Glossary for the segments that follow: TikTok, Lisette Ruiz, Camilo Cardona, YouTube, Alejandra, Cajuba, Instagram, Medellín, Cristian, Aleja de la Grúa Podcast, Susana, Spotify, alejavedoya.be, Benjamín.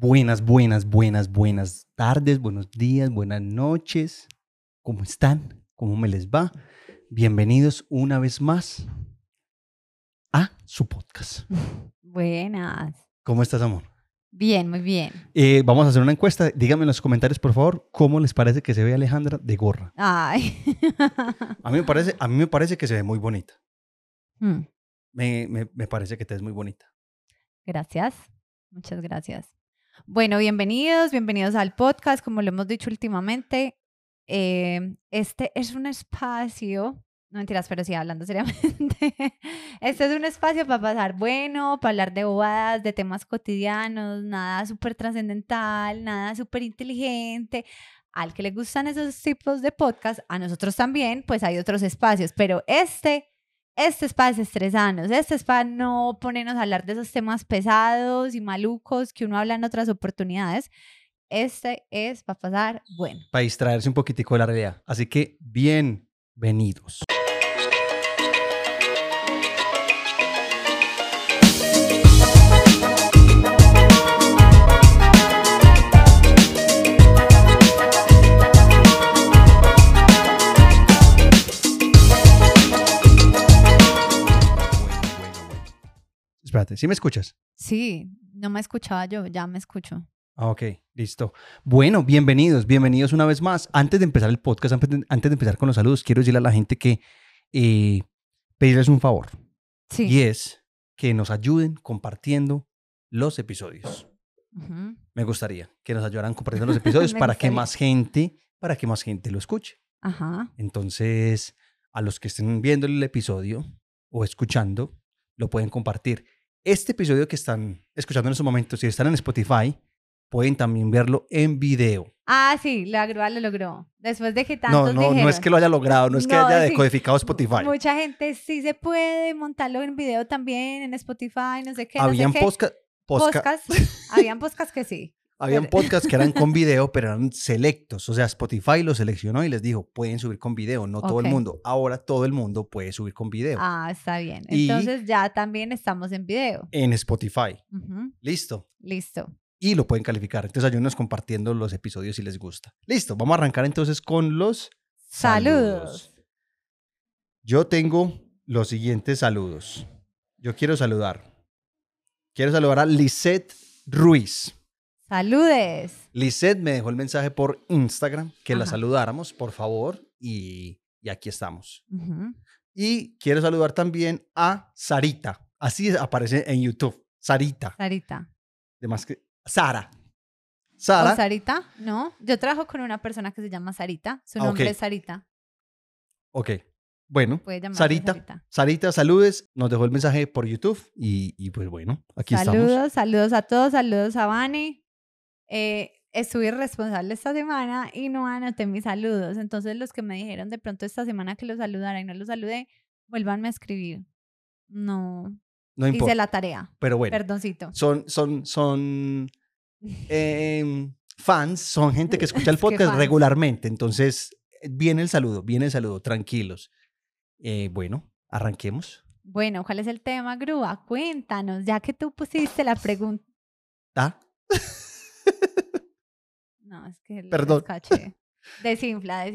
Buenas tardes, buenos días, buenas noches. ¿Cómo están? ¿Cómo me les va? Bienvenidos una vez más a su podcast. Buenas. ¿Cómo estás, amor? Bien, muy bien. Vamos a hacer una encuesta. Díganme en los comentarios, por favor, ¿cómo les parece que se ve Alejandra de gorra? Ay. A mí me parece que se ve muy bonita. Me parece que te ves muy bonita. Gracias. Muchas gracias. Bueno, bienvenidos al podcast. Como lo hemos dicho últimamente, este es un espacio... No mentiras, pero sí, hablando seriamente. Este es un espacio para pasar bueno, para hablar de bobadas, de temas cotidianos, nada súper trascendental, nada súper inteligente. Al que le gustan esos tipos de podcast, a nosotros también, pues hay otros espacios, pero este es para desestresarnos, este es para no ponernos a hablar de esos temas pesados y malucos que uno habla en otras oportunidades. Este es para pasar bueno. Para distraerse un poquitico de la realidad. Así que, bienvenidos. Espérate, ¿sí me escuchas? Sí, no me escuchaba yo, ya me escucho. Ok, listo. Bueno, bienvenidos una vez más. Antes de empezar el podcast, antes de empezar con los saludos, quiero decirle a la gente que pedirles un favor. Sí. Y es que nos ayuden compartiendo los episodios. Uh-huh. Me gustaría que nos ayudaran compartiendo los episodios para que más gente lo escuche. Ajá. Entonces, a los que estén viendo el episodio o escuchando, lo pueden compartir. Este episodio que están escuchando en estos momentos, si están en Spotify, pueden también verlo en video. Ah, sí, la grúa lo logró. Después de que tantos dijeron. No es que lo haya logrado, no es que haya decodificado Spotify. Mucha gente sí se puede montarlo en video también, en Spotify, no sé qué. Habían podcasts que sí. Habían podcasts que eran con video, pero eran selectos. O sea, Spotify los seleccionó y les dijo, pueden subir con video, no todo el mundo. Ahora todo el mundo puede subir con video. Ah, está bien. Entonces ya también estamos en video. En Spotify. Uh-huh. Listo. Y lo pueden calificar. Entonces ayúdenos compartiendo los episodios si les gusta. Listo, vamos a arrancar entonces con los saludos. Yo tengo los siguientes saludos. Yo quiero saludar. Quiero saludar a Lisette Ruiz. ¡Saludes! Lisette me dejó el mensaje por Instagram que la saludáramos, por favor, y aquí estamos. Uh-huh. Y quiero saludar también a Sarita. Así aparece en YouTube. Sarita. Además que... ¿Sara? ¿O Sarita? No, yo trabajo con una persona que se llama Sarita. Su nombre es Sarita. Ok, bueno, Sarita, saludes. Nos dejó el mensaje por YouTube y pues bueno, aquí estamos. Saludos a todos, saludos a Vane. Estuve irresponsable esta semana y no anoté mis saludos. Entonces los que me dijeron de pronto esta semana que los saludara y no los saludé, vuélvanme a escribir. No importa. Hice la tarea. Pero bueno. Perdoncito. Son fans, son gente que escucha el podcast regularmente. Entonces, viene el saludo. Tranquilos. Bueno, arranquemos. Bueno, ¿cuál es el tema, Grúa? Cuéntanos, ya que tú pusiste la pregunta. ¿Ah? No, es que perdón. Descaché. Desinfla.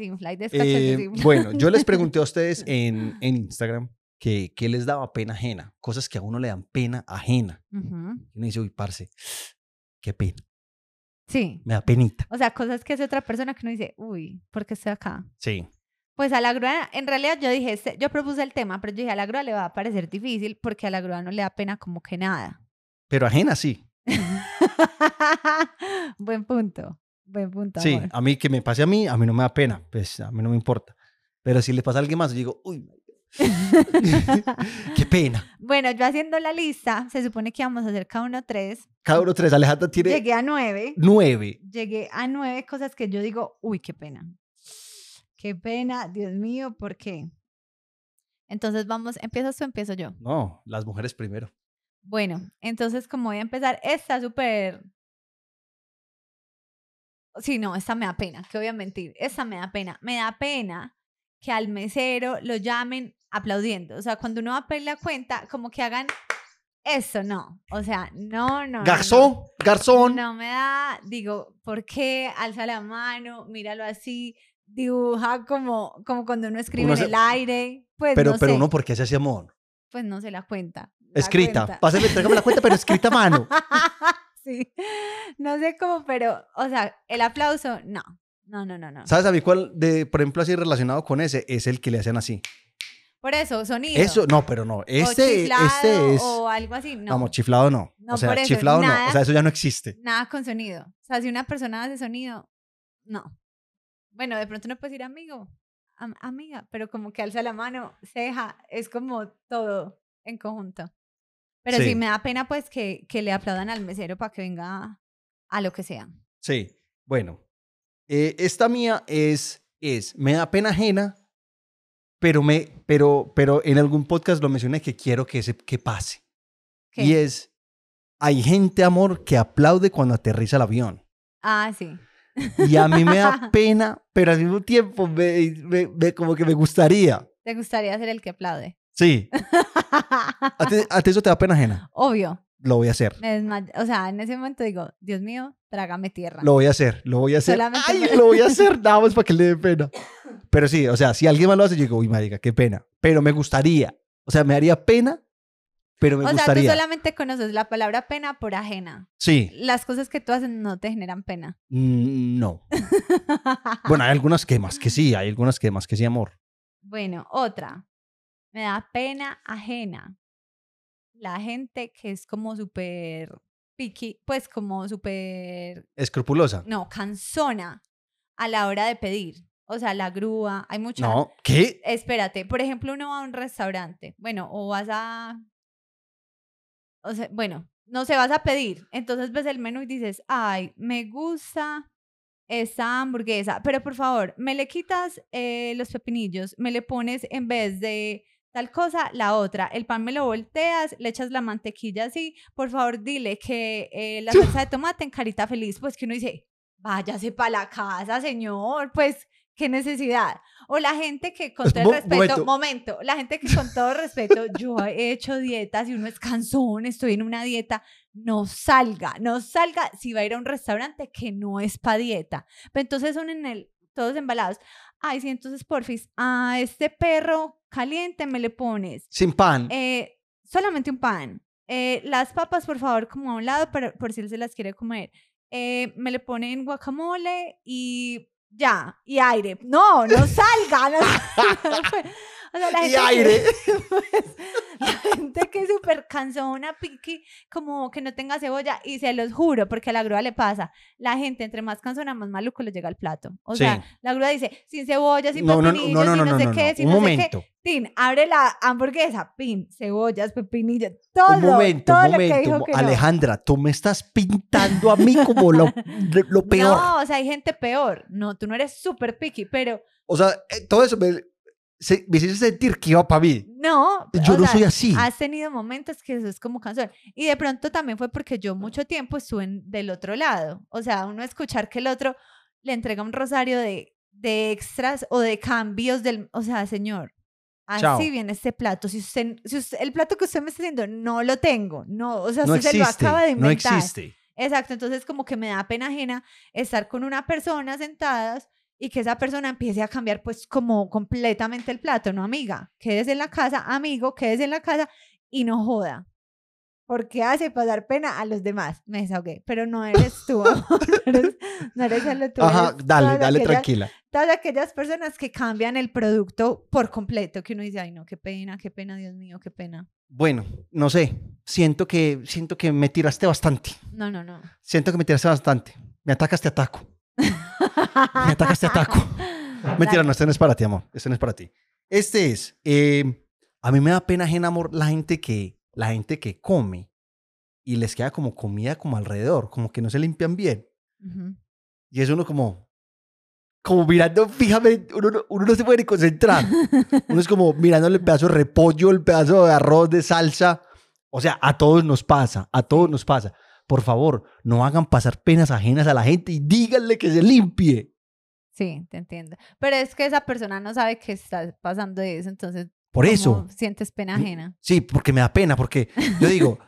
Bueno, yo les pregunté a ustedes en Instagram. Que les daba pena ajena, cosas que a uno le dan pena ajena. Uh-huh. Y uno dice, uy, parce, qué pena. Sí. Me da penita. O sea, cosas que hace otra persona que uno dice, uy, ¿por qué estoy acá? Sí. Pues a la grúa, en realidad yo dije, yo propuse el tema, pero yo dije, a la grúa le va a parecer difícil porque a la grúa no le da pena como que nada. Pero ajena sí. Buen punto. Sí, amor. A mí que me pase a mí no me da pena, pues a mí no me importa. Pero si le pasa a alguien más, yo digo, uy, qué pena. Bueno, yo haciendo la lista, se supone que vamos a hacer cada uno tres. Alejandra tiene... Llegué a 9. Llegué a 9 cosas que yo digo, uy, qué pena, Dios mío, ¿por qué? Entonces vamos, ¿empiezas tú o empiezo yo? No, las mujeres primero. Bueno, entonces como voy a empezar, esta súper... Sí, no, esta me da pena, que voy a mentir. Esta me da pena. Me da pena que al mesero lo llamen aplaudiendo. O sea, cuando uno va a pedir la cuenta, como que hagan Eso no, o sea, no. Garzón. No me da, digo, ¿por qué? Alza la mano, míralo así, dibuja como cuando uno escribe uno en el aire. Pues pero no sé. Uno, ¿por qué se hace amor? Pues no se la cuenta. La escrita, pásame, tráigame la cuenta, pero escrita a mano. Sí, no sé cómo, pero, o sea, el aplauso, no. ¿Sabes a mí cuál, por ejemplo, así relacionado con ese, es el que le hacen así? Por eso, sonido. Eso, no, pero no. Este es. O algo así, no. Vamos, chiflado no. No, o sea, por eso, chiflado nada, no. O sea, eso ya no existe. Nada con sonido. O sea, si una persona hace sonido, no. Bueno, de pronto no puedes decir amigo, amiga, pero como que alza la mano, ceja, es como todo en conjunto. Pero sí me da pena, pues, que le aplaudan al mesero para que venga a lo que sea. Sí, bueno. Esta mía es, me da pena ajena. Pero en algún podcast lo mencioné que quiero que pase. ¿Qué? Y es, hay gente, amor, que aplaude cuando aterriza el avión. Ah, sí. Y a mí me da pena, pero al mismo tiempo como que me gustaría. ¿Te gustaría ser el que aplaude? Sí. ¿A ti eso te da pena ajena? Obvio. Lo voy a hacer. O sea, en ese momento digo, Dios mío, trágame tierra. Lo voy a hacer. Solamente lo voy a hacer, nada más para que le dé pena. Pero sí, o sea, si alguien más lo hace, yo digo, uy, marica, qué pena. Pero me gustaría. O sea, me haría pena, pero me gustaría. O sea, tú solamente conoces la palabra pena por ajena. Sí. Las cosas que tú haces no te generan pena. No. Bueno, hay algunas que más que sí, amor. Bueno, otra. Me da pena ajena. La gente que es como súper piqui, pues como súper... escrupulosa. No, cansona a la hora de pedir. O sea, la grúa, hay mucha... No, ¿qué? Espérate, por ejemplo, uno va a un restaurante, bueno, o vas a... O sea, bueno, no sé, vas a pedir. Entonces ves el menú y dices, ay, me gusta esta hamburguesa, pero por favor, me le quitas los pepinillos, me le pones en vez de... tal cosa, la otra, el pan me lo volteas, le echas la mantequilla así, por favor dile que la salsa de tomate en carita feliz, pues que uno dice, váyase para la casa, señor, pues, qué necesidad. O la gente que con todo respeto, la gente que con todo respeto, yo he hecho dietas y uno es cansón, estoy en una dieta, no salga si va a ir a un restaurante que no es para dieta. Pero entonces son todos embalados, ay, sí, entonces porfis, a este perro caliente me le pones. Sin pan. Solamente un pan. Las papas, por favor, como a un lado, por si él se las quiere comer. Me le ponen guacamole y ya, y aire. No salga. O sea, la gente y aire. Pues, la gente que es súper cansona, piqui, como que no tenga cebolla, y se los juro, porque a la grúa le pasa. La gente, entre más cansona, más maluco le llega el plato. O sea, la grúa dice, sin cebolla, sin pepinillos, sin no sé qué, sin no sé qué. Tin, abre la hamburguesa, pin, cebollas, pepinillos, todo. Un momento. Que Alejandra, tú me estás pintando a mí como lo peor. No, o sea, hay gente peor. No, tú no eres súper piqui, pero... O sea, todo eso... Me hiciste sentir que iba para mí. No. Yo no soy así. Has tenido momentos que eso es como canción. Y de pronto también fue porque yo mucho tiempo estuve del otro lado. O sea, uno escuchar que el otro le entrega un rosario de extras o de cambios. O sea, señor, así viene este plato. Si usted, el plato que usted me está haciendo, no lo tengo. No, o sea, no usted existe, se lo acaba de inventar. No existe. Exacto. Entonces, como que me da pena ajena estar con una persona sentadas y que esa persona empiece a cambiar pues como completamente el plato, ¿no, amiga? Quédese en la casa, amigo, quédese en la casa y no joda. Porque hace pasar pena a los demás. Me desahogué, pero no eres tú, amor. No eres solo tú. Ajá, dale, tranquila. Todas aquellas personas que cambian el producto por completo, que uno dice, ay no, qué pena, Dios mío, qué pena. Bueno, no sé, siento que me tiraste bastante. No. Siento que me tiraste bastante. Me atacas, te ataco. Me ataco. Mentira, no, este no es para ti, amor. Este no es para ti. Este es, a mí me da pena ajena, amor, la gente que come y les queda como comida como alrededor, como que no se limpian bien. Uh-huh. Y es uno como mirando fijamente, uno no se puede ni concentrar. Uno es como mirando el pedazo de repollo, el pedazo de arroz, de salsa. O sea, a todos nos pasa. Por favor, no hagan pasar penas ajenas a la gente y díganle que se limpie. Sí, te entiendo. Pero es que esa persona no sabe que está pasando eso, entonces Por eso. Sientes pena ajena. Sí, porque me da pena, porque yo digo,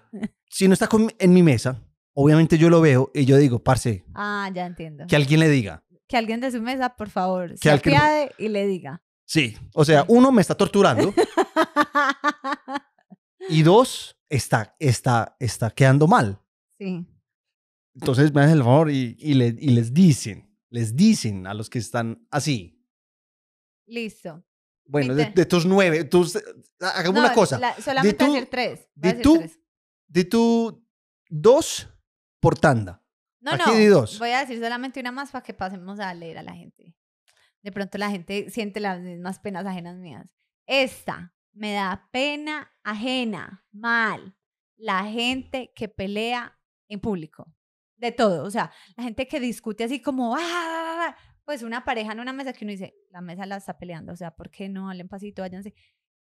si no está en mi mesa, obviamente yo lo veo y yo digo, parce. Ah, ya entiendo. Que alguien le diga. Que alguien de su mesa, por favor, que se apiade y le diga. Sí, o sea, uno, me está torturando. Y dos, está quedando mal. Sí. Entonces me hacen el favor y les dicen a los que están así. Listo. Bueno, de tus 9, hagamos una cosa. Solamente hacer 3. De tu 2 por tanda. No, voy a decir solamente una más para que pasemos a leer a la gente. De pronto la gente siente las mismas penas ajenas mías. Esta me da pena ajena, mal. La gente que pelea en público. De todo, o sea, la gente que discute así como, ¡ah! Pues una pareja en una mesa que uno dice, la mesa la está peleando, o sea, ¿por qué no? Hablen pasito, váyanse.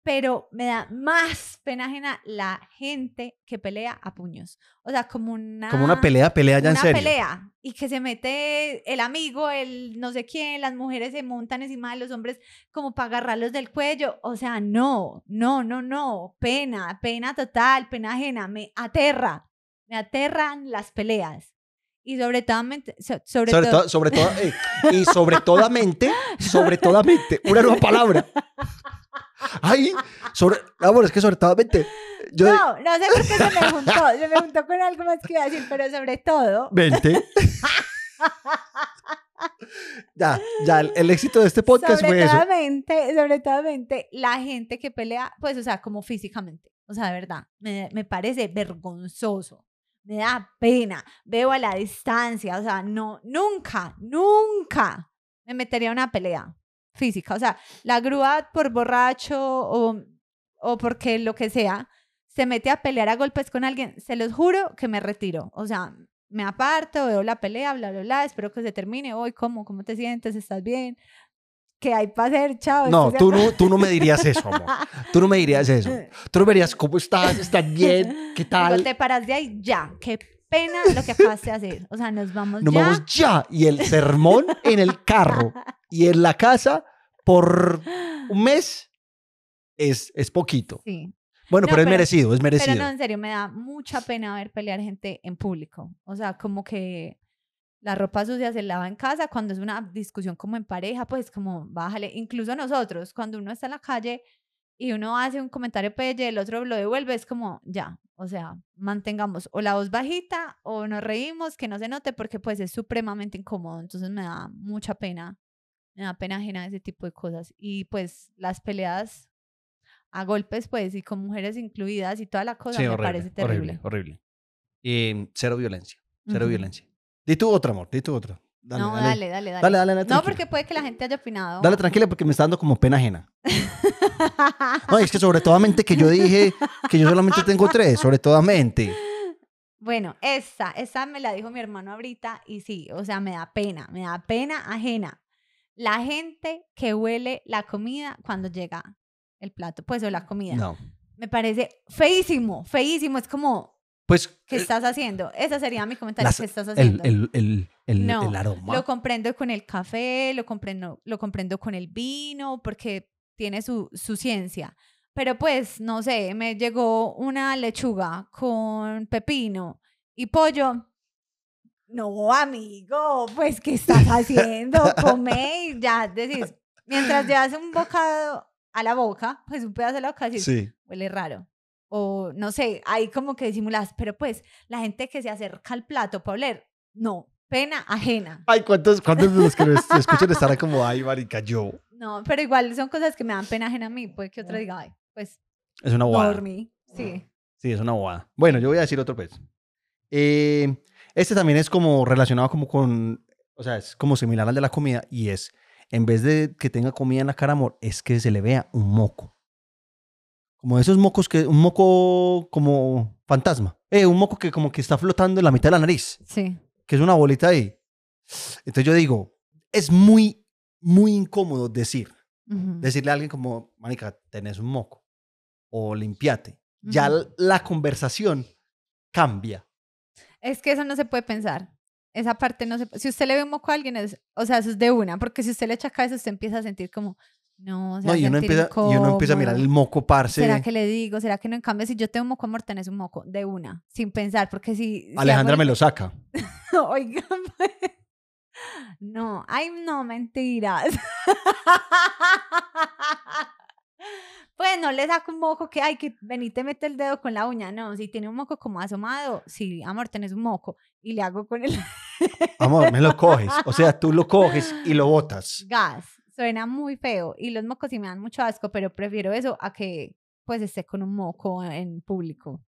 Pero me da más pena ajena la gente que pelea a puños. O sea, como una pelea ya en serio. Una pelea. Y que se mete el amigo, el no sé quién, las mujeres se montan encima de los hombres como para agarrarlos del cuello. O sea, no. Pena total, pena ajena. Me aterra. Me aterran las peleas. Y sobre todo, una nueva palabra. Ay, es que sobre todo mente. No sé por qué se me juntó con algo más que iba a decir, pero sobre todo. Vente. Ya, el éxito de este podcast fue eso. Sobre todo, la gente que pelea, pues, o sea, como físicamente. O sea, de verdad, me parece vergonzoso. Me da pena, veo a la distancia, o sea, no, nunca me metería en una pelea física, o sea, la grúa por borracho o porque lo que sea, se mete a pelear a golpes con alguien, se los juro que me retiro, o sea, me aparto, veo la pelea, bla, bla, bla, espero que se termine, hoy, ¿cómo te sientes? ¿Estás bien? ¿Qué hay para hacer? Chao. No, tú no me dirías eso, amor. Tú no me dirías eso. Tú no me dirías, ¿cómo estás? ¿Estás bien? ¿Qué tal? Cuando te paras de ahí, ya. Qué pena lo que acabas de hacer. O sea, nos vamos ya. Y el sermón en el carro y en la casa por un mes es poquito. Sí. Bueno, pero es merecido, es merecido. Pero no, en serio, me da mucha pena ver pelear gente en público. O sea, como que... La ropa sucia se lava en casa, cuando es una discusión como en pareja, pues como bájale. Incluso nosotros, cuando uno está en la calle y uno hace un comentario pelle, el otro lo devuelve, es como ya, o sea, mantengamos o la voz bajita o nos reímos, que no se note, porque pues es supremamente incómodo. Entonces me da mucha pena, me da pena ajena ese tipo de cosas. Y pues las peleas a golpes, pues, y con mujeres incluidas y toda la cosa, sí, me parece terrible. Horrible. Y cero violencia. Di tú otra, amor, di tú otra. Dale. No, porque puede que la gente haya opinado. Dale, tranquila, porque me está dando como pena ajena. No, es que sobre todo mente que yo dije que yo solamente tengo 3, sobre todo mente. Bueno, esta me la dijo mi hermano ahorita y sí, o sea, me da pena ajena. La gente que huele la comida cuando llega el plato, pues, o la comida. No. Me parece feísimo, es como... Pues, ¿qué estás haciendo? Ese sería mi comentario. ¿Qué estás haciendo? El aroma. Lo comprendo con el café, lo comprendo con el vino, porque tiene su ciencia. Pero pues, no sé, me llegó una lechuga con pepino y pollo. No, amigo, pues, ¿qué estás haciendo? Come y ya decís. Mientras llevas un bocado a la boca, pues un pedazo a la boca, decís, sí. Huele raro. O no sé, ahí como que disimulás, pero pues la gente que se acerca al plato para oler, no, pena ajena. Ay, ¿cuántos de los que me escuchan estarán como, ay, marica, yo? No, pero igual son cosas que me dan pena ajena a mí, puede que otra diga, ay, pues. Es una bobada. Por mí, sí. Sí, es una bobada. Bueno, yo voy a decir otro pez. Este también es como relacionado como con, o sea, es como similar al de la comida y es, en vez de que tenga comida en la cara, amor, es que se le vea un moco. Como esos mocos que... Un moco como fantasma. Un moco que como que está flotando en la mitad de la nariz. Sí. Que es una bolita ahí. Entonces yo digo, es muy, muy incómodo decir. Uh-huh. Decirle a alguien como, manica, tenés un moco. O limpiate. Uh-huh. Ya la conversación cambia. Es que eso no se puede pensar. Esa parte no se... Si usted le ve un moco a alguien, es, o sea, eso es de una. Porque si usted le echa cabeza, usted empieza a sentir como... No, o sea, no, y uno empieza, a mirar el moco, parce. ¿Será que le digo? ¿Será que no? En cambio, si yo tengo un moco, amor, tenés un moco, de una, sin pensar, porque si... Alejandra me lo saca. Oigan, no, ay, no, mentiras. Pues no le saco un moco que, ay, que vení, te mete el dedo con la uña. No, si tiene un moco como asomado, sí, amor, tenés un moco. Y le hago con el... Amor, me lo coges. O sea, tú lo coges y lo botas. Gas. Suena muy feo. Y los mocos sí me dan mucho asco, pero prefiero eso a que, pues, esté con un moco en público.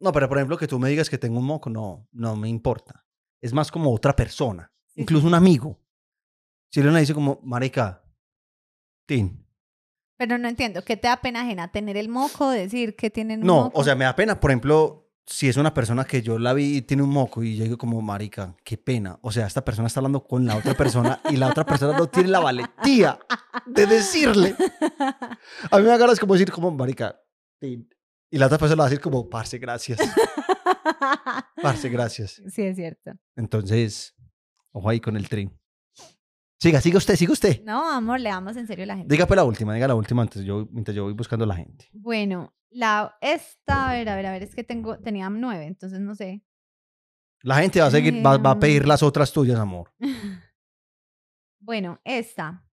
No, pero por ejemplo, que tú me digas que tengo un moco, no, no me importa. Es más como otra persona. Sí. Incluso un amigo. Si le dice como, marica, tin. Pero no entiendo, ¿qué te da pena ajena? ¿Tener el moco? ¿Decir que tienen un moco? No, o sea, me da pena, por ejemplo, si es una persona que yo la vi y tiene un moco y yo digo como, marica, qué pena. O sea, esta persona está hablando con la otra persona y la otra persona no tiene la valentía de decirle. A mí me da ganas como decir como, marica, y la otra persona va a decir como, parce, gracias. Parce, gracias. Sí, es cierto. Entonces, ojo ahí con el trim. Siga, siga usted, siga usted. No, amor, le damos en serio a la gente. Diga pues la última, antes mientras yo voy buscando a la gente. Bueno, esta, a ver, es que tenía 9, entonces no sé. La gente va a seguir, va a pedir las otras tuyas, amor. Bueno, esta.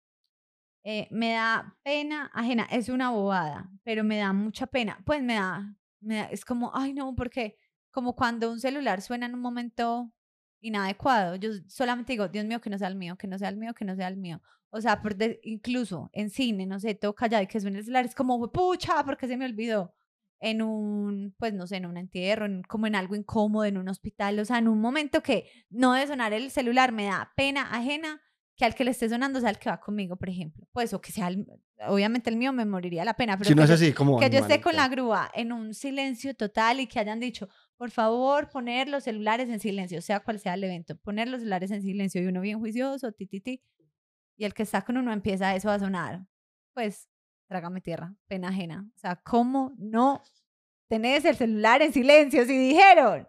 Me da pena ajena, es una bobada, pero me da mucha pena. Pues me da, es como, ay no, porque como cuando un celular suena en un momento... inadecuado. Yo solamente digo, Dios mío, que no sea el mío, que no sea el mío, que no sea el mío. O sea, incluso en cine, no sé, todo callado y que suene el celular, es como, pucha, ¿por qué se me olvidó? En un, pues no sé, en un entierro, como en algo incómodo, en un hospital, o sea, en un momento que no debe sonar el celular, me da pena ajena que al que le esté sonando sea el que va conmigo, por ejemplo. Pues, o que sea, obviamente el mío me moriría la pena, pero si no es así, como que yo esté con la grúa en un silencio total y que hayan dicho, por favor, poner los celulares en silencio, sea cual sea el evento, poner los celulares en silencio, y uno bien juicioso, y el que está con uno empieza eso a sonar, pues, trágame tierra, pena ajena. O sea, ¿cómo no tenés el celular en silencio si dijeron?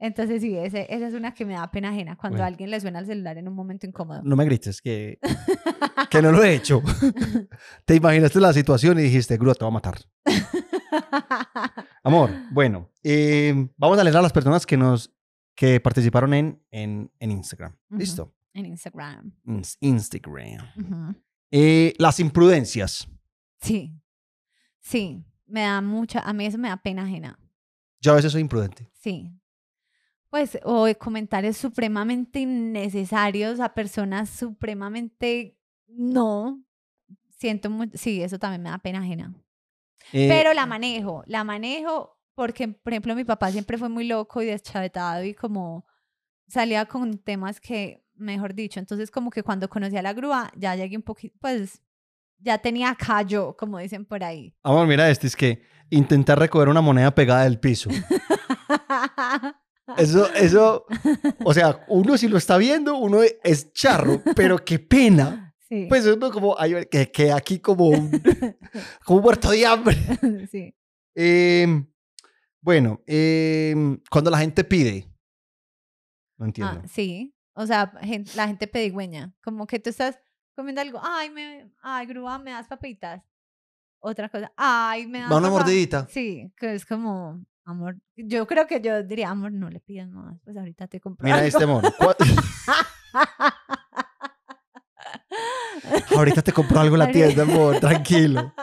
Entonces, sí, esa es una que me da pena ajena, cuando a alguien le suena el celular en un momento incómodo. No me grites, que no lo he hecho. Te imaginaste la situación y dijiste, grúa, te va a matar. Amor, bueno, vamos a leer a las personas que participaron en Instagram. ¿Listo? En Instagram. Instagram. Las imprudencias. Sí. Sí, me da mucha... A mí eso me da pena ajena. Yo a veces soy imprudente. Sí. Pues, o comentarios supremamente innecesarios a personas supremamente... No. Siento mucho... Sí, eso también me da pena ajena. Pero la manejo porque, por ejemplo, mi papá siempre fue muy loco y deschavetado y como salía con temas que, mejor dicho, entonces como que cuando conocí a la grúa ya llegué un poquito, pues ya tenía callo, como dicen por ahí. Amor, mira esto, es que intentar recoger una moneda pegada del piso. Eso, o sea, uno si lo está viendo, uno es charro, pero qué pena. Sí. Pues uno como, ay, que aquí como un muerto de hambre. Sí. Bueno, cuando la gente pide, no entiendo. Ah, sí, o sea, la gente pedigüeña, como que tú estás comiendo algo, ay, grúa, me das papitas. Otra cosa, ay, me das papitas. Va una mordidita. Sí, que es como, amor, yo creo que yo diría, amor, no le pidas más, pues ahorita te compro algo. Mira este mono. Ahorita te compro algo en la tienda, amor, tranquilo.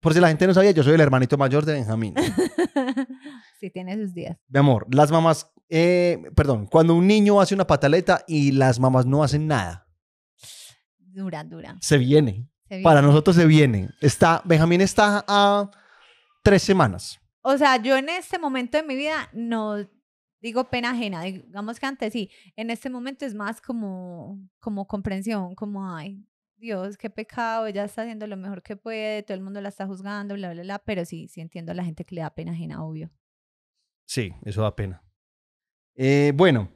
Por si la gente no sabía, yo soy el hermanito mayor de Benjamín. Sí, tiene sus días. Mi amor, las mamás, cuando un niño hace una pataleta y las mamás no hacen nada. Dura. Se viene. Para nosotros se viene. Benjamín está a 3 semanas. O sea, yo en este momento de mi vida no... Digo pena ajena, digamos que antes sí, en este momento es más como comprensión, como ay, Dios, qué pecado, ella está haciendo lo mejor que puede, todo el mundo la está juzgando, bla, bla, bla, pero sí entiendo a la gente que le da pena ajena, obvio. Sí, eso da pena. Bueno.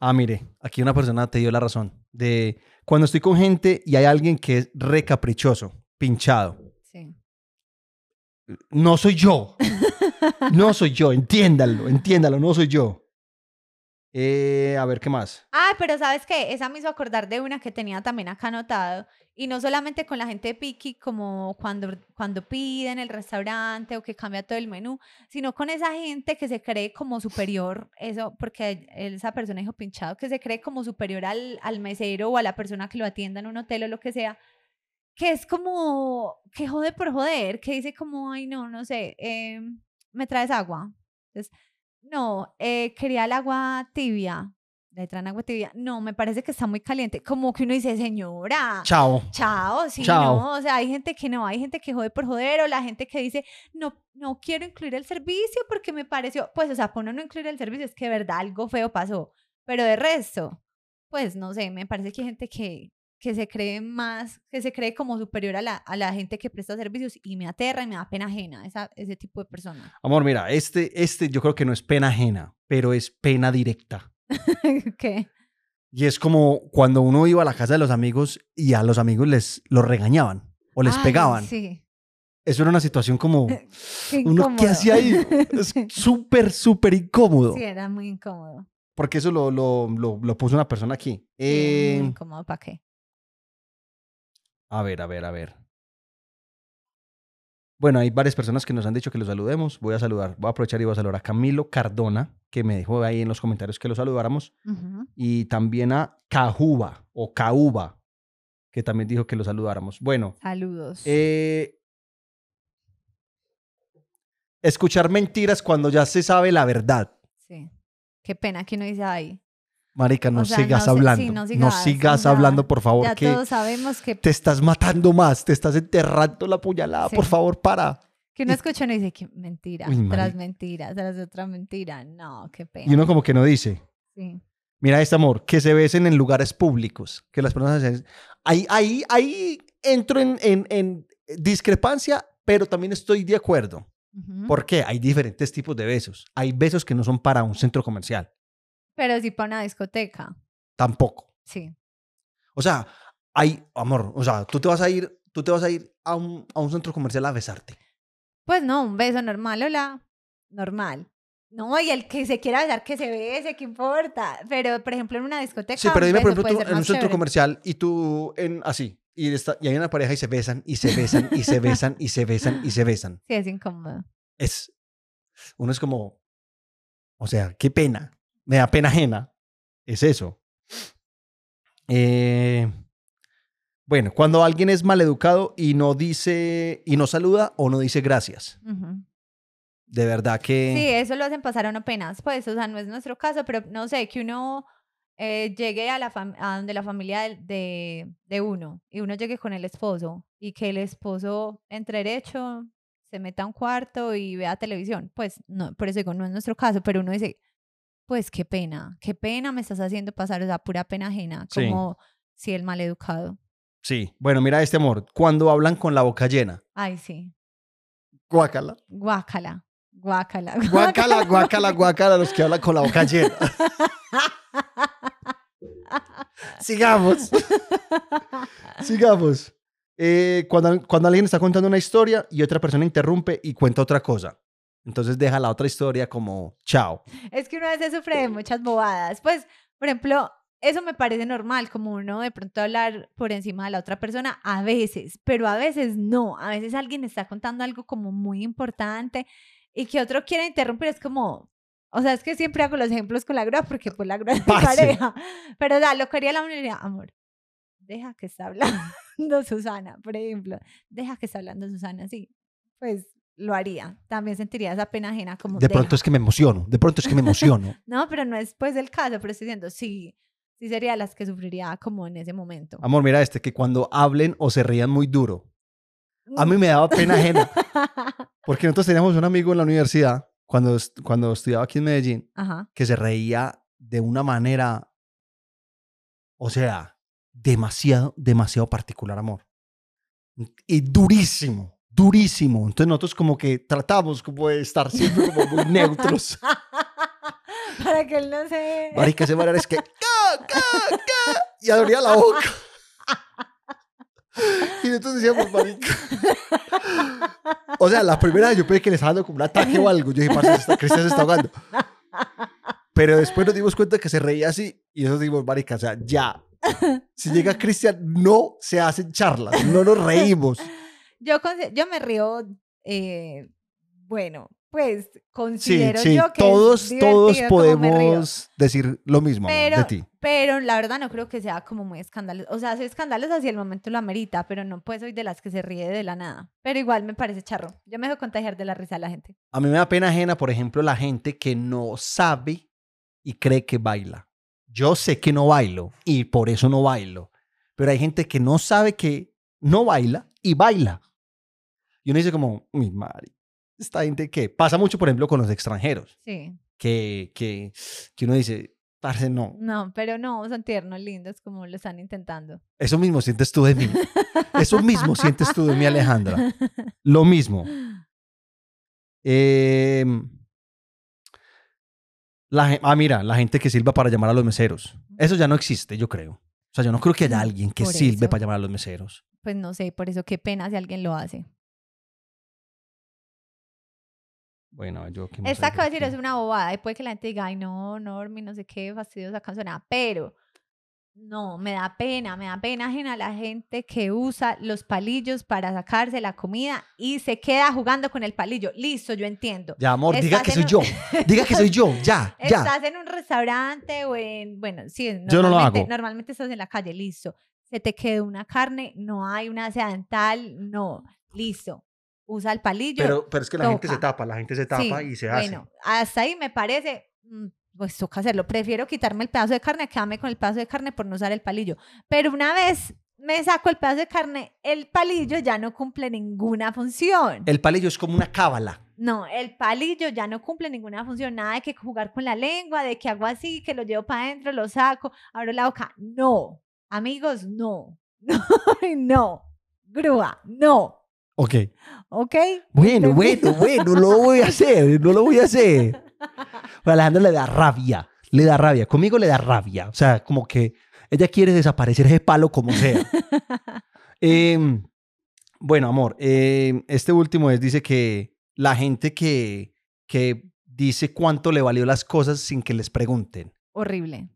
Ah, mire, aquí una persona te dio la razón de cuando estoy con gente y hay alguien que es re caprichoso, pinchado. Sí. No soy yo, entiéndalo, no soy yo. A ver, ¿qué más? Ah, pero ¿sabes qué? Esa me hizo acordar de una que tenía también acá anotado. Y no solamente con la gente piqui, como cuando piden el restaurante o que cambia todo el menú, sino con esa gente que se cree como superior, eso, porque esa persona dijo pinchado, que se cree como superior al mesero o a la persona que lo atienda en un hotel o lo que sea, que es como, que jode por joder, que dice como, ay, no sé, ¿me traes agua? Entonces... No, quería el agua tibia. ¿Le traen agua tibia? No, me parece que está muy caliente. Como que uno dice, señora. Chao. Chao, sí, chao. No. O sea, hay gente que no, hay gente que jode por joder, o la gente que dice, no quiero incluir el servicio porque me pareció... Pues, o sea, por no incluir el servicio es que de verdad algo feo pasó. Pero de resto, pues, no sé, me parece que hay gente que se cree más, que se cree como superior a la gente que presta servicios, y me aterra y me da pena ajena ese tipo de personas. Amor, mira, este yo creo que no es pena ajena, pero es pena directa. ¿Qué? Y es como cuando uno iba a la casa de los amigos y a los amigos los regañaban o les pegaban. Sí. Eso era una situación como... ¿Uno qué hacía ahí? Es súper incómodo. Sí, era muy incómodo. Porque eso lo puso una persona aquí. Muy incómodo, ¿para qué? A ver. Bueno, hay varias personas que nos han dicho que los saludemos. Voy a aprovechar y voy a saludar a Camilo Cardona, que me dejó ahí en los comentarios que lo saludáramos. Uh-huh. Y también a Cajuba, o Cajuba, que también dijo que lo saludáramos. Bueno. Saludos. Escuchar mentiras cuando ya se sabe la verdad. Sí. Qué pena que no dice ahí. Marica, no sigas hablando, por favor. Ya que todos sabemos que... Te estás matando más, te estás enterrando la puñalada, sí. Por favor, para. Que uno escucha y dice, que mentira, uy, tras mentira, tras otra mentira. No, qué pena. Y uno como que no dice. Sí. Mira este, amor, que se besen en lugares públicos, que las personas... Ahí entro en discrepancia, pero también estoy de acuerdo. Uh-huh. ¿Por qué? Hay diferentes tipos de besos. Hay besos que no son para un centro comercial. Pero sí para una discoteca. Tampoco. Sí. O sea, hay, amor, o sea, tú te vas a ir a un centro comercial a besarte. Pues no, un beso normal, hola, normal. No, y el que se quiera besar, que se bese, ¿qué importa? Pero, por ejemplo, en una discoteca. Sí, pero dime, por ejemplo, tú en un centro comercial y tú así, y hay una pareja y se besan, y se besan, y se besan, y se besan, y se besan. Sí, es incómodo. Uno es como, o sea, qué pena. Me da pena ajena. Es eso. Bueno, cuando alguien es maleducado y no dice, y no saluda o no dice gracias. Uh-huh. De verdad que... Sí, eso lo hacen pasar a uno penas. Pues, o sea, no es nuestro caso, pero no sé, que uno llegue a donde la familia de uno, y uno llegue con el esposo, y que el esposo entre derecho, se meta a un cuarto y vea televisión. Pues, no, por eso digo, no es nuestro caso, pero uno dice... Pues qué pena me estás haciendo pasar, o sea, pura pena ajena, como si el maleducado. Sí, bueno, mira este, amor, cuando hablan con la boca llena. Ay, sí. Guácala, los que hablan con la boca llena. Sigamos. Cuando alguien está contando una historia y otra persona interrumpe y cuenta otra cosa. Entonces deja la otra historia como chao. Es que uno a veces sufre de muchas bobadas. Pues, por ejemplo, eso me parece normal, como uno de pronto hablar por encima de la otra persona a veces, pero a veces no. A veces alguien está contando algo como muy importante y que otro quiera interrumpir. Es como, o sea, es que siempre hago los ejemplos con la grúa porque pues la grúa es mi pareja. Pero o sea, lo quería la unidad, amor. Deja que está hablando Susana, por ejemplo. Deja que está hablando Susana, sí. Pues... Lo haría. También sentiría esa pena ajena como... De pronto es que me emociono. No, pero no es pues el caso, pero estoy diciendo, sí sería las que sufriría como en ese momento. Amor, mira este, que cuando hablen o se rían muy duro. A mí me daba pena ajena. Porque nosotros teníamos un amigo en la universidad, cuando estudiaba aquí en Medellín, ajá, que se reía de una manera, o sea, demasiado particular, amor. Y durísimo. Entonces nosotros como que tratamos como de estar siempre como muy neutros. Para que él no se... Marica, se va a dar es que... Y abría la boca. Y entonces decíamos, marica... O sea, la primera yo pensé que le estaba dando como un ataque o algo. Yo dije, parce, Cristian se está ahogando. Pero después nos dimos cuenta que se reía así y nosotros dijimos, marica, o sea, ya. Si llega Cristian, no se hacen charlas, no nos reímos. Yo me río, bueno, pues considero sí, sí, yo que todos podemos decir lo mismo pero, de ti. Pero la verdad no creo que sea como muy escandaloso. O sea, hacer escándalos así el momento lo amerita, pero no pues soy de las que se ríe de la nada. Pero igual me parece charro. Yo me dejo contagiar de la risa de la gente. A mí me da pena ajena, por ejemplo, la gente que no sabe y cree que baila. Yo sé que no bailo y por eso no bailo. Pero hay gente que no sabe que no baila y baila. Y uno dice como, mi madre, esta gente que pasa mucho, por ejemplo, con los extranjeros. Sí. Que uno dice, parce, no. No, pero no, son tiernos, lindos, como lo están intentando. Eso mismo sientes tú de mí. Eso mismo sientes tú de mí, Alejandra. Lo mismo. Mira, la gente que silba para llamar a los meseros. Eso ya no existe, yo creo. O sea, yo no creo que haya alguien que silbe para llamar a los meseros. Pues no sé, por eso qué pena si alguien lo hace. Bueno, yo... Esta que voy a decir es una bobada. Y puede que la gente diga, ay, no, Normi, no sé qué, fastidiosa canzonada. Pero, no, me da pena ajena a la gente que usa los palillos para sacarse la comida y se queda jugando con el palillo. Listo, yo entiendo. Ya, amor, diga que soy yo. Diga que soy yo, ya, ya. Estás en un restaurante o en... Bueno, sí, yo no lo hago. Normalmente estás en la calle, listo. Se te quedó una carne, no hay una dental, no, listo. Usa el palillo. Pero es que la gente se tapa sí, y se hace. Bueno, hasta ahí me parece... pues toca hacerlo, prefiero quitarme el pedazo de carne, quedarme con el pedazo de carne por no usar el palillo, pero una vez me saco el pedazo de carne, el palillo ya no cumple ninguna función. El palillo es como una cábala. No, el palillo ya no cumple ninguna función, nada de que jugar con la lengua, de que hago así, que lo llevo para adentro, lo saco, abro la boca, no, amigos, no, grúa, no. Ok. Bueno, no lo voy a hacer. Pero a Alejandra le da rabia. Conmigo le da rabia. O sea, como que ella quiere desaparecer ese palo como sea. Bueno, amor, este último dice que la gente que dice cuánto le valió las cosas sin que les pregunten. Horrible.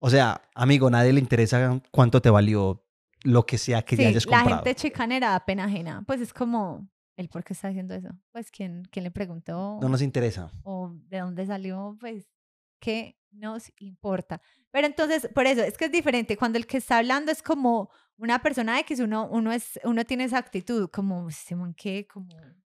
O sea, amigo, a nadie le interesa cuánto te valió lo que sea que sí, ya hayas comprado. La gente chicanera da pena ajena. Pues es como... ¿El por qué está haciendo eso? Pues, ¿quién le preguntó? No nos interesa. ¿O de dónde salió? Pues, ¿qué nos importa? Pero entonces, por eso, es que es diferente. Cuando el que está hablando es como una persona X, uno tiene esa actitud, como, ¿en qué?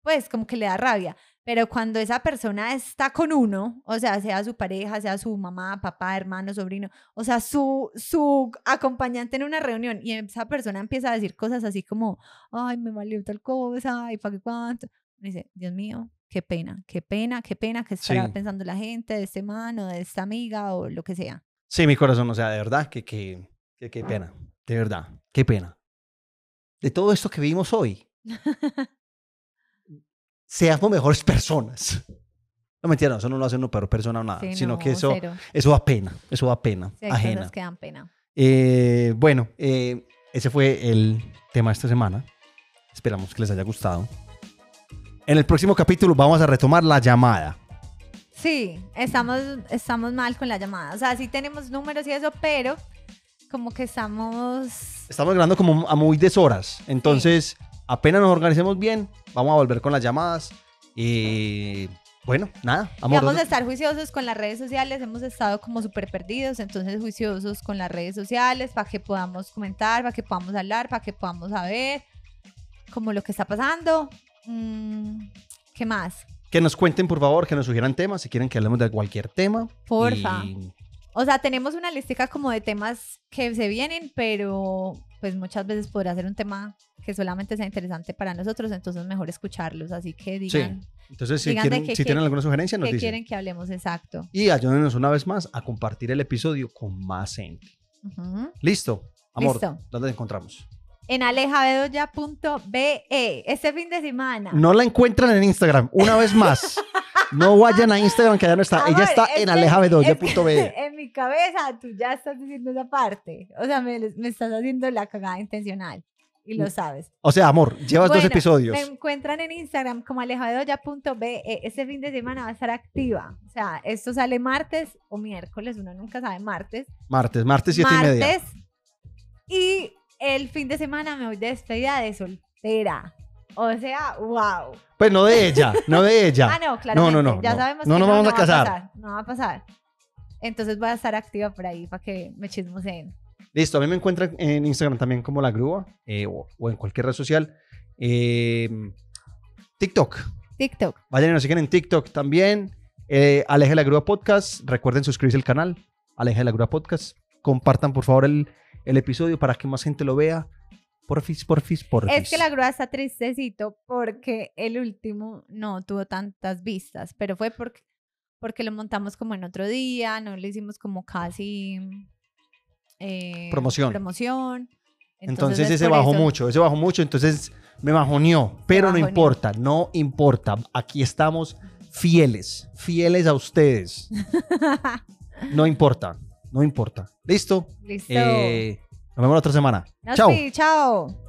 Pues, como que le da rabia. Pero cuando esa persona está con uno, o sea su pareja, sea su mamá, papá, hermano, sobrino, o sea, su acompañante en una reunión, y esa persona empieza a decir cosas así como, ay, me valió tal cosa, ay, ¿para qué cuánto? Y dice, Dios mío, qué pena que estará pensando la gente de este man o de esta amiga o lo que sea. Sí, mi corazón, o sea, de verdad, que qué pena, de verdad, qué pena. De todo esto que vivimos hoy. Seamos mejores personas. No, mentira, eso no lo hace uno peor persona o nada, sí, sino no, que eso da pena, sí, ajena. Cosas que dan pena. Bueno, ese fue el tema de esta semana. Esperamos que les haya gustado. En el próximo capítulo vamos a retomar la llamada. Sí, estamos mal con la llamada. O sea, sí tenemos números y eso, pero como que estamos grabando como a muy deshoras. Entonces... Sí. Apenas nos organicemos bien, vamos a volver con las llamadas y bueno, nada. Vamos a estar juiciosos con las redes sociales, hemos estado como súper perdidos, entonces juiciosos con las redes sociales para que podamos comentar, para que podamos hablar, para que podamos saber como lo que está pasando. ¿Qué más? Que nos cuenten, por favor, que nos sugieran temas, si quieren que hablemos de cualquier tema. Porfa. O sea, tenemos una listica como de temas que se vienen, pero... pues muchas veces podrá ser un tema que solamente sea interesante para nosotros, entonces mejor escucharlos, así que digan. Sí. Entonces, si tienen alguna sugerencia, nos dicen. Que quieren que hablemos, exacto. Y ayúdenos una vez más a compartir el episodio con más gente. Uh-huh. Listo. Amor, listo. ¿Dónde te encontramos? En alejavedoya.be, este fin de semana. No la encuentran en Instagram, una vez más. No vayan a Instagram, que ya no está. Amor, ella está en alejavedoya.be. En mi cabeza, tú ya estás diciendo esa parte. O sea, me estás haciendo la cagada intencional. y lo sabes. O sea, amor, llevas 2 episodios. Me encuentran en Instagram como alejavedoya.be. Este fin de semana va a estar activa. O sea, esto sale martes o miércoles, uno nunca sabe, martes. Martes 7:30. Martes. Y el fin de semana me voy de despedida de soltera. O sea, wow. Pues no de ella, no de ella. Ah, no, claro. No. Ya sabemos que no nos vamos a casar. No va a pasar. Entonces voy a estar activa por ahí para que me chismoseen. Listo, a mí me encuentran en Instagram también como La Grúa o en cualquier red social. TikTok. Vayan y nos siguen en TikTok también. Aleja de la Grúa Podcast. Recuerden suscribirse al canal. Aleja de la Grúa Podcast. Compartan por favor el episodio para que más gente lo vea. Porfis. Es que La Grúa está tristecito porque el último no tuvo tantas vistas, pero fue porque lo montamos como en otro día, no le hicimos como casi promoción. Entonces ese bajó mucho, entonces me bajoneó, pero no importa, aquí estamos fieles a ustedes. No importa. ¿Listo? Nos vemos la otra semana. Chao.